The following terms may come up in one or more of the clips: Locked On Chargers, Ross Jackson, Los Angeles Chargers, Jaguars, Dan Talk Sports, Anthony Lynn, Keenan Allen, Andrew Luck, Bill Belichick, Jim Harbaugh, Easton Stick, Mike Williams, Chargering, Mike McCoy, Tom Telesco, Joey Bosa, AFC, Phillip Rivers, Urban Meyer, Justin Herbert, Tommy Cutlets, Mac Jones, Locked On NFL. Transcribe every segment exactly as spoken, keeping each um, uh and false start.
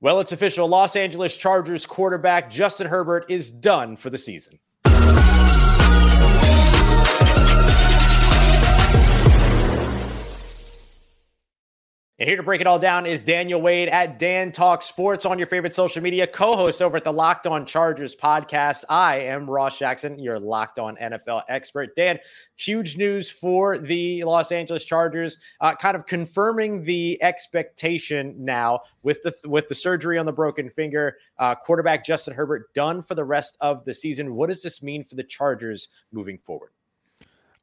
Well, it's official. Los Angeles Chargers quarterback Justin Herbert is done for the season. And here to break it all down is Daniel Wade at Dan Talk Sports on your favorite social media, co-host over at the Locked On Chargers podcast. I am Ross Jackson, your Locked On N F L expert. Dan, huge news for the Los Angeles Chargers, uh, kind of confirming the expectation now with the with the surgery on the broken finger. Uh, quarterback Justin Herbert done for the rest of the season. What does this mean for the Chargers moving forward?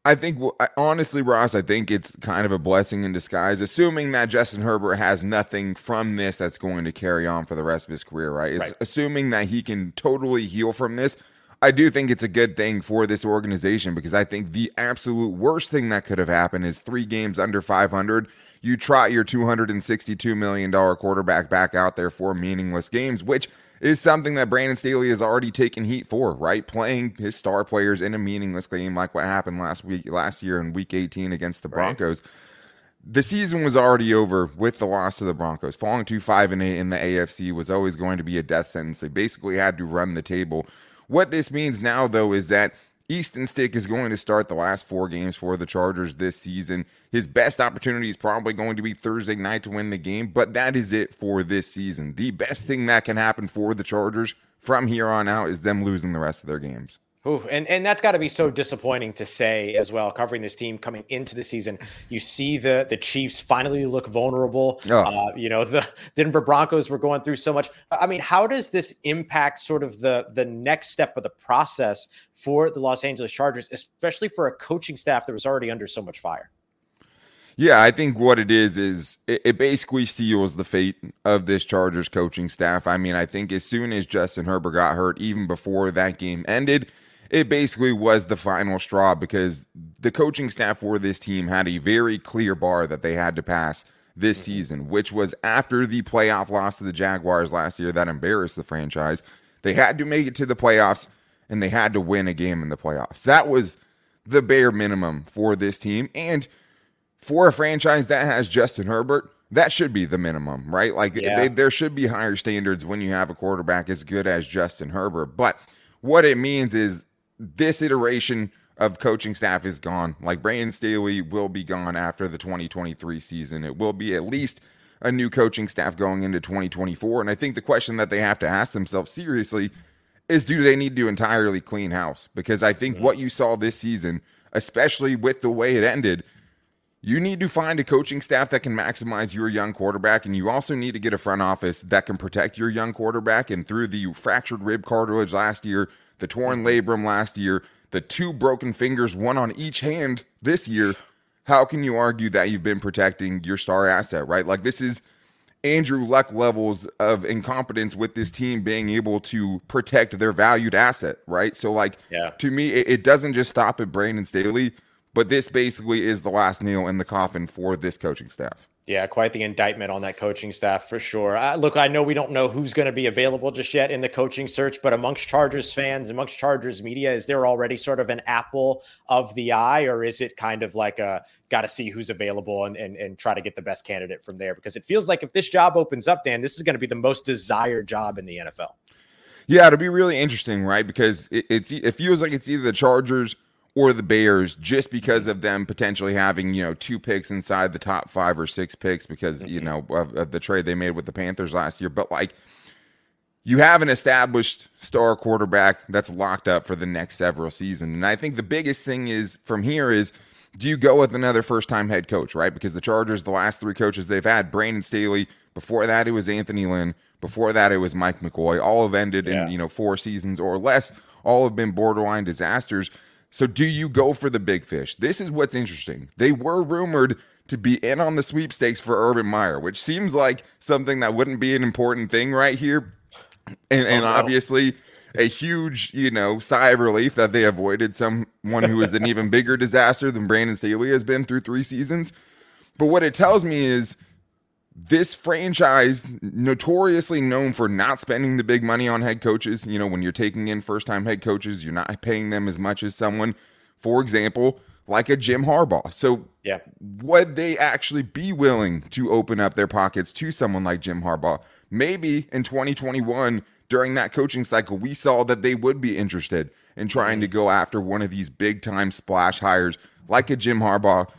I think, honestly, Ross, I think it's kind of a blessing in disguise, assuming that Justin Herbert has nothing from this that's going to carry on for the rest of his career, right? It's right. Assuming that he can totally heal from this, I do think it's a good thing for this organization, because I think the absolute worst thing that could have happened is three games under five hundred. You trot your two hundred sixty-two million dollars quarterback back out there for meaningless games, which is something that Brandon Staley has already taken heat for, right? Playing his star players in a meaningless game like what happened last week, last year in week eighteen against the Broncos. Right. The season was already over with the loss to the Broncos. Falling to five and eight in the A F C was always going to be a death sentence. They basically had to run the table. What this means now, though, is that Easton Stick is going to start the last four games for the Chargers this season. His best opportunity is probably going to be Thursday night to win the game, but that is it for this season. The best thing that can happen for the Chargers from here on out is them losing the rest of their games. Ooh, and, and that's got to be so disappointing to say as well, covering this team coming into the season. You see the the Chiefs finally look vulnerable. Oh. Uh, you know, the Denver Broncos were going through so much. I mean, how does this impact sort of the, the next step of the process for the Los Angeles Chargers, especially for a coaching staff that was already under so much fire? Yeah, I think what it is is it, it basically seals the fate of this Chargers coaching staff. I mean, I think as soon as Justin Herbert got hurt, even before that game ended, it basically was the final straw, because the coaching staff for this team had a very clear bar that they had to pass this season, which was after the playoff loss to the Jaguars last year that embarrassed the franchise. They had to make it to the playoffs, and they had to win a game in the playoffs. That was the bare minimum for this team. And for a franchise that has Justin Herbert, that should be the minimum, right? Like, yeah. they, there should be higher standards when you have a quarterback as good as Justin Herbert. But what it means is, this iteration of coaching staff is gone. Like, Brandon Staley will be gone after the twenty twenty-three season. It will be at least a new coaching staff going into twenty twenty-four. And I think the question that they have to ask themselves seriously is, do they need to entirely clean house? Because I think yeah. what you saw this season, especially with the way it ended, you need to find a coaching staff that can maximize your young quarterback, and you also need to get a front office that can protect your young quarterback. And through the fractured rib cartilage last year, the torn labrum last year, the two broken fingers, one on each hand this year, how can you argue that you've been protecting your star asset, right? Like, this is Andrew Luck levels of incompetence with this team being able to protect their valued asset, right? So, like, yeah. to me, it, it doesn't just stop at Brandon Staley, but this basically is the last nail in the coffin for this coaching staff. Yeah, quite the indictment on that coaching staff for sure. Uh, look, I know we don't know who's going to be available just yet in the coaching search, but amongst Chargers fans, amongst Chargers media, is there already sort of an apple of the eye, or is it kind of like a got to see who's available and, and and try to get the best candidate from there? Because it feels like if this job opens up, Dan, this is going to be the most desired job in the N F L. Yeah, it'll be really interesting, right? Because it, it's it feels like it's either the Chargers or the Bears, just because of them potentially having, you know, two picks inside the top five or six picks because, mm-hmm. you know, of, of the trade they made with the Panthers last year. But, like, you have an established star quarterback that's locked up for the next several seasons. And I think the biggest thing is from here is, do you go with another first-time head coach, right? Because the Chargers, the last three coaches they've had, Brandon Staley, before that it was Anthony Lynn, before that it was Mike McCoy, all have ended yeah. in, you know, four seasons or less, all have been borderline disasters. So do you go for the big fish? This is what's interesting. They were rumored to be in on the sweepstakes for Urban Meyer, which seems like something that wouldn't be an important thing right here. And, and oh, wow. obviously a huge, you know, sigh of relief that they avoided someone who is an even bigger disaster than Brandon Staley has been through three seasons. But what it tells me is this franchise, notoriously known for not spending the big money on head coaches. You know, when you're taking in first-time head coaches, you're not paying them as much as someone, for example, like a Jim Harbaugh. So yeah. would they actually be willing to open up their pockets to someone like Jim Harbaugh? Maybe in twenty twenty-one, during that coaching cycle, we saw that they would be interested in trying to go after one of these big-time splash hires like a Jim Harbaugh.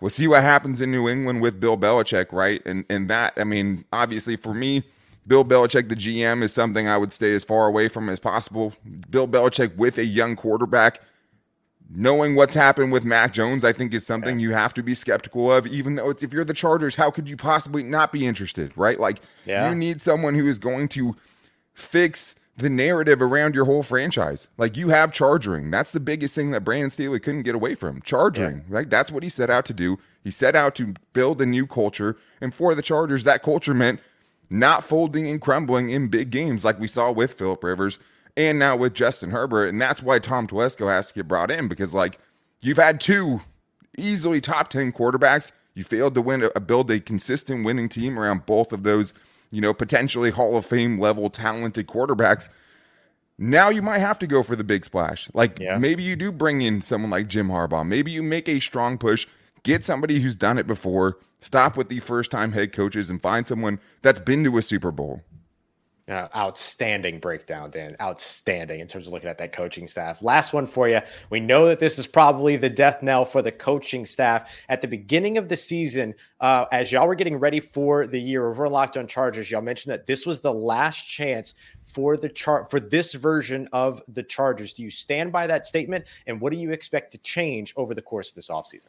We'll see what happens in New England with Bill Belichick, right? And and that, I mean, obviously for me, Bill Belichick, the G M, is something I would stay as far away from as possible. Bill Belichick with a young quarterback, knowing what's happened with Mac Jones, I think is something you have to be skeptical of, even though it's, if you're the Chargers, how could you possibly not be interested, right? Like yeah. you need someone who is going to fix the narrative around your whole franchise. Like you have chargering. That's the biggest thing that Brandon Staley couldn't get away from. Chargering, yeah. right? That's what he set out to do. He set out to build a new culture. And for the Chargers, that culture meant not folding and crumbling in big games like we saw with Phillip Rivers and now with Justin Herbert. And that's why Tom Telesco has to get brought in, because like you've had two easily top ten quarterbacks. You failed to win a, build a consistent winning team around both of those, you know, potentially Hall of Fame level talented quarterbacks. Now you might have to go for the big splash. Like yeah. maybe you do bring in someone like Jim Harbaugh. Maybe you make a strong push, get somebody who's done it before, stop with the first time head coaches and find someone that's been to a Super Bowl. Uh, outstanding breakdown, Dan. Outstanding in terms of looking at that coaching staff. Last one for you. We know that this is probably the death knell for the coaching staff. At the beginning of the season, uh, as y'all were getting ready for the year over on Locked On Chargers, y'all mentioned that this was the last chance for the chart for this version of the Chargers. Do you stand by that statement? And what do you expect to change over the course of this offseason?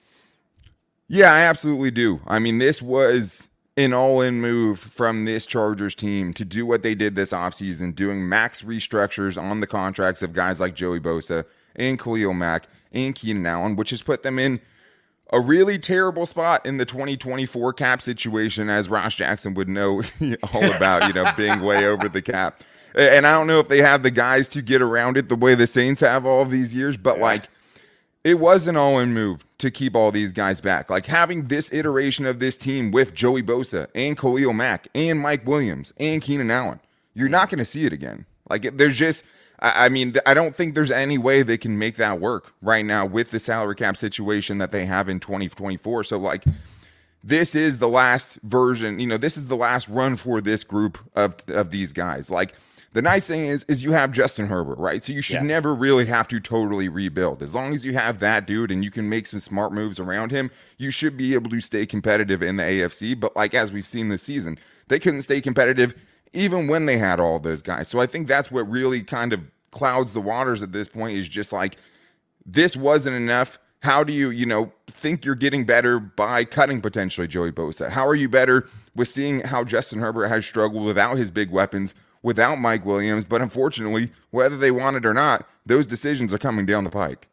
Yeah, I absolutely do. I mean, this was an all-in move from this Chargers team to do what they did this offseason, doing max restructures on the contracts of guys like Joey Bosa and Khalil Mack and Keenan Allen, which has put them in a really terrible spot in the twenty twenty-four cap situation, as Ross Jackson would know all about, you know, being way over the cap. And I don't know if they have the guys to get around it the way the Saints have all of these years, but like, it was an all-in move to keep all these guys back. Like having this iteration of this team with Joey Bosa and Khalil Mack and Mike Williams and Keenan Allen, you're not going to see it again. Like there's just, I, I mean, I don't think there's any way they can make that work right now with the salary cap situation that they have in twenty twenty-four. So like this is the last version, you know, this is the last run for this group of, of these guys. Like, the nice thing is, is you have Justin Herbert, right? So you should yeah. never really have to totally rebuild. As long as you have that dude and you can make some smart moves around him, you should be able to stay competitive in the A F C. But like, as we've seen this season, they couldn't stay competitive even when they had all those guys. So I think that's what really kind of clouds the waters at this point, is just like, this wasn't enough. How do you, you know, think you're getting better by cutting potentially Joey Bosa? How are you better with seeing how Justin Herbert has struggled without his big weapons, without Mike Williams? But unfortunately, whether they want it or not, those decisions are coming down the pike.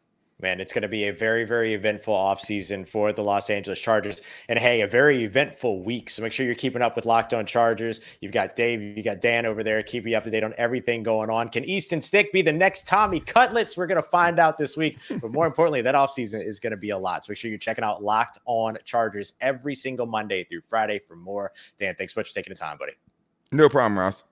Man, it's going to be a very, very eventful offseason for the Los Angeles Chargers. And hey, a very eventful week. So make sure you're keeping up with Locked On Chargers. You've got Dave, you got Dan over there, keeping you up to date on everything going on. Can Easton Stick be the next Tommy Cutlets? We're going to find out this week. But more importantly, that offseason is going to be a lot. So make sure you're checking out Locked On Chargers every single Monday through Friday for more. Dan, thanks so much for taking the time, buddy. No problem, Ross.